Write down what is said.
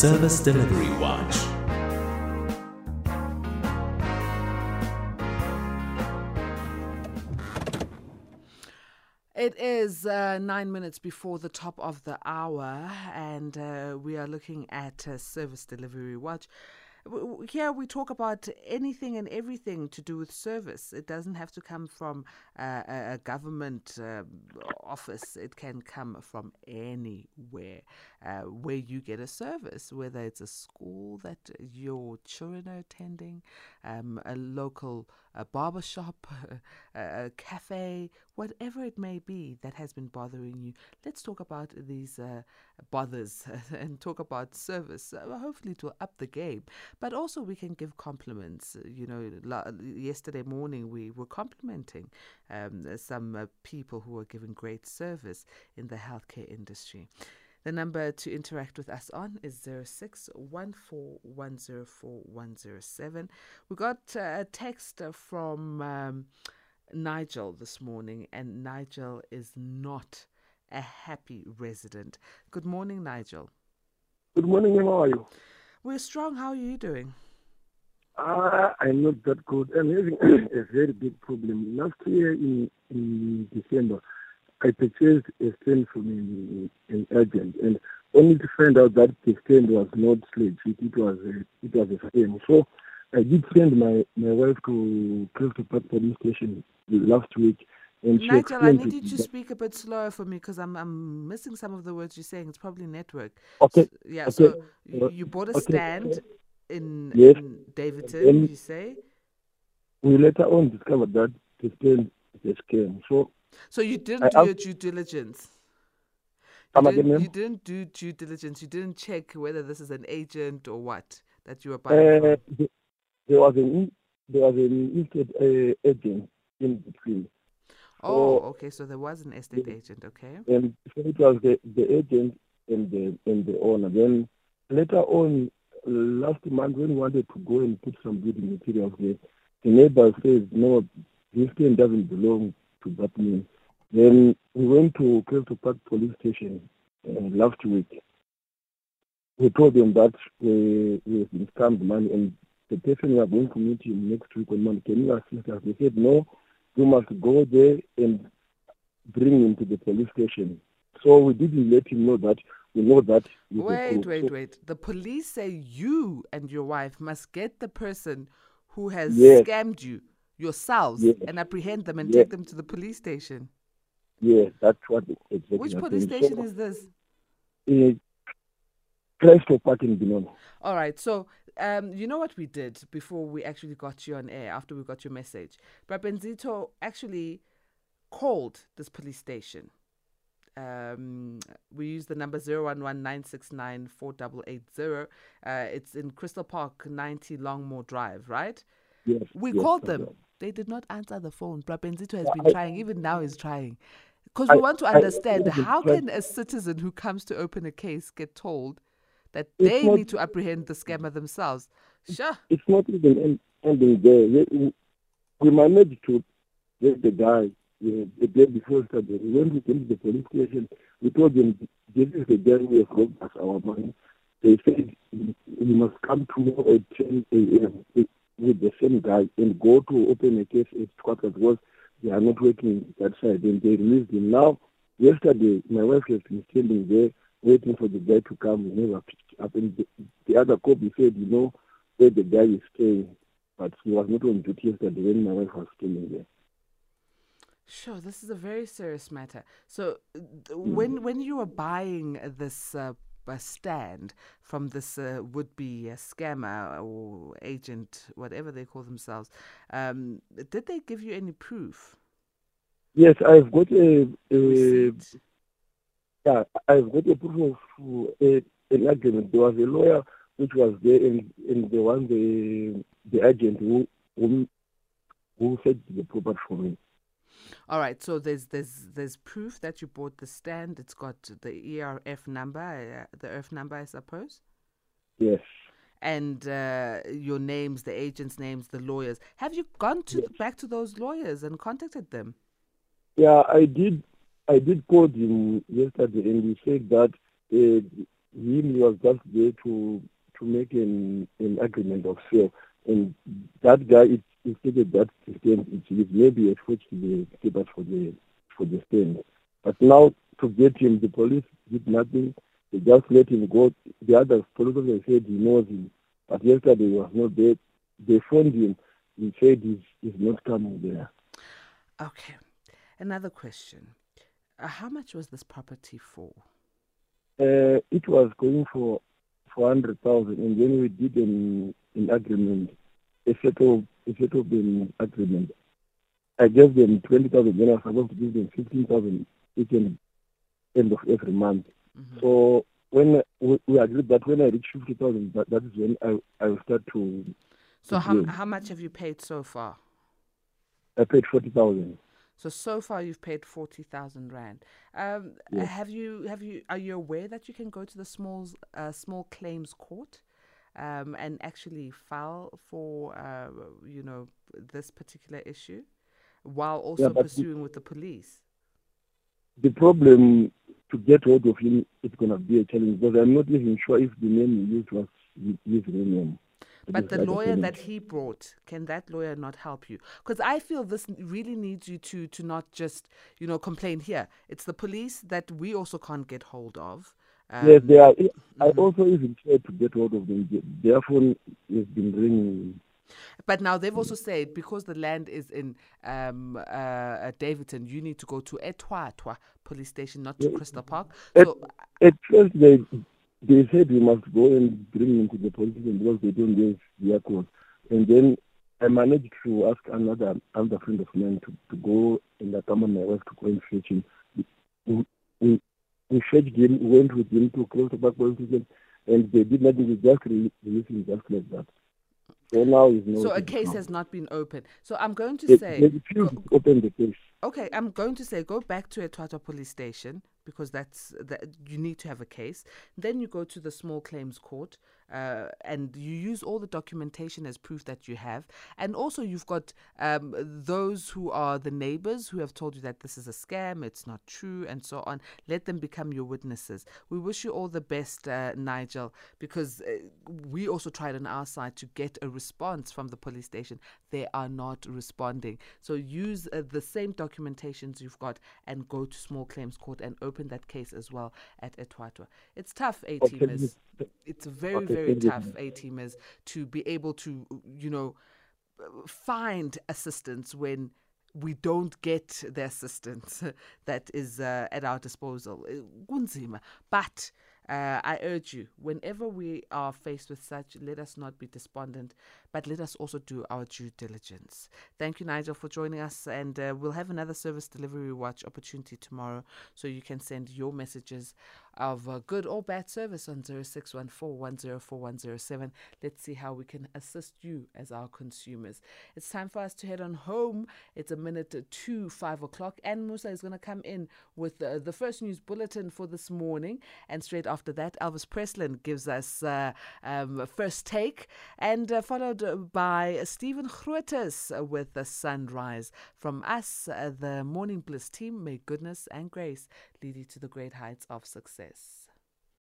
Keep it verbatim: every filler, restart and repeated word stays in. Service Delivery Watch. It is uh, nine minutes before the top of the hour, and uh, we are looking at uh, Service Delivery Watch. Here we talk about anything and everything to do with service. It doesn't have to come from uh, a government uh, office. It can come from anywhere uh, where you get a service, whether it's a school that your children are attending, um, a local a barbershop, a, a cafe, whatever it may be that has been bothering you. Let's talk about these uh, bothers and talk about service. Uh, hopefully it will up the game. But also we can give compliments. You know, la- yesterday morning we were complimenting um, some uh, people who were giving great service in the healthcare industry. The number to interact with us on is zero six one four one zero four one zero seven. We got uh, a text from um, Nigel this morning, and Nigel is not a happy resident. Good morning, Nigel. Good morning, how are you? We're strong. How are you doing? Uh, I'm not that good. I'm having a very big problem. Last year in, in December, I purchased a stand from an agent, and only to find out that the stand was not sledge. It was a, it was a stand. So I did send my, my wife to Crystal Park police station last week. And Nigel, I need you to that. speak a bit slower for me because I'm I'm missing some of the words you're saying. It's probably network. Okay. So, yeah, okay. so you, you bought a okay. stand in, yes. in Davidton, you say? We later on discovered that the stand is a scam. So, so you didn't I do asked, your due diligence? You didn't, you didn't do due diligence. You didn't check whether this is an agent or what that you were buying uh, from? There was an, there was an estate uh, agent in between. Oh, so, okay. So there was an estate the, agent, okay. And so it was the, the agent and the and the owner. Then later on, last month when we wanted to go and put some building materials there, the neighbor says, no, this thing doesn't belong to that man. Then we went to Kelto Park police station uh, last week. We told them that we we have been scammed money, and the person we are going to meet him next week on Monday, can you assist us? They said, no. You must go there and bring him to the police station. So we didn't let him know that. We know that. Wait, wait, wait. The police say you and your wife must get the person who has yes. scammed you yourselves yes. and apprehend them and yes. take them to the police station. Yes, that's what exactly. Which police station so, is this? It's Crystal Park in Benoni. All right, so... Um, you know what we did before we actually got you on air, after we got your message? Brad Benzito actually called this police station. Um, we used the number zero one one nine six nine four eight eight zero. Uh, it's in Crystal Park, ninety Longmore Drive, right? Yes. We yes, called them. Right. They did not answer the phone. Brad Benzito has been I, trying. Even now he's trying. Because we I, want to understand I, I, how can a citizen who comes to open a case get told that it's they not, need to apprehend the scammer themselves. Sure. It's not even ending there. We managed to get the guy the, the day before Saturday. When we came to the police station, we told them, this is the guy who has robbed us our money. They said, you must come tomorrow at ten a.m. with the same guy and go to open a case at Etwatwa because they are not working that side. And they released him. Now, yesterday, my wife has been standing there waiting for the guy to come. We never picked up. And the, the other cop, he said, you know, where the guy is staying. But he was not on duty yesterday when my wife was staying there. Sure, this is a very serious matter. So th- mm-hmm. when when you were buying this uh, stand from this uh, would-be uh, scammer or agent, whatever they call themselves, um, did they give you any proof? Yes, I've got a... a Yeah, I've got a proof of uh, an agreement. There was a lawyer which was there, and, and the one the the agent who who, who fetched the property for me. All right, so there's there's there's proof that you bought the stand. It's got the E R F number, uh, the E R F number, I suppose. Yes. And uh, your names, the agents' names, the lawyers. Have you gone to yes. the, back to those lawyers and contacted them? Yeah, I did. I did call him yesterday, and he said that uh, him, he was just there to to make an, an agreement of sale. And that guy, it stated that it is maybe a foot to the keepers for the for the stand. But now to get him, the police did nothing. They just let him go. The other police officers said he knows him, but yesterday he was not there. They phoned him. He said he's, he's not coming there. Okay. Another question. Uh, how much was this property for? Uh, it was going for four hundred thousand dollars, and then we did an, an agreement, a settle, a settlement agreement. I gave them twenty thousand dollars, then I was supposed to give them fifteen thousand dollars each and end of every month. Mm-hmm. So when we, we agreed that when I reach fifty thousand dollars, that, that is when I, I will start to... So to how pay. How much have you paid so far? I paid forty thousand dollars. So, so far you've paid forty thousand rand. Um, yes. Have you, have you, are you aware that you can go to the small, uh, small claims court um, and actually file for, uh, you know, this particular issue while also yeah, pursuing the, with the police? The problem to get hold of him is going to be a challenge, because I'm not even sure if the name he used was his real name. But the lawyer that he brought, can that lawyer not help you? Because I feel this really needs you to to not just, you know, complain here. It's the police that we also can't get hold of. Um, yes, they are. I also even tried to get hold of them. Their phone has been ringing. But now they've also said, because the land is in um, uh, Davidton, you need to go to Etwatwa police station, not to Crystal Park. So, at first they... They said we must go and bring him to the police because they don't give their court. And then I managed to ask another another friend of mine to, to go and accompany my wife to go and fetch him. We, we, we fetched him, went with him to close the back police station, and they did nothing. We just released him just like that. So now he's no. So a case now has not been opened. So I'm going to it, say... If you go, open the case. Okay, I'm going to say go back to Etwatwa police station, because that's that you need to have a case. Then you go to the small claims court uh, and you use all the documentation as proof that you have. And also you've got um, those who are the neighbors who have told you that this is a scam, it's not true, and so on. Let them become your witnesses. We wish you all the best, uh, Nigel, because uh, we also tried on our side to get a response from the police station. They are not responding. So use uh, the same documentations you've got and go to small claims court and open that case as well at Etwatwa. It's tough, A-teamers. Okay. It's very, okay, very tough, A-teamers, to be able to, you know, find assistance when we don't get the assistance that is uh, at our disposal. But uh, I urge you, whenever we are faced with such, let us not be despondent, but let us also do our due diligence. Thank you, Nigel, for joining us. And uh, we'll have another service delivery watch opportunity tomorrow, so you can send your messages of uh, good or bad service on zero six one four, one zero four, one zero seven. Let's see how we can assist you as our consumers. It's time for us to head on home. It's a minute to five o'clock. And Musa is going to come in with uh, the first news bulletin for this morning. And straight after that, Elvis Preslin gives us uh, um, a first take, and uh, followed by Stephen Grootes with the sunrise. From us, the Morning Bliss team, may goodness and grace lead you to the great heights of success.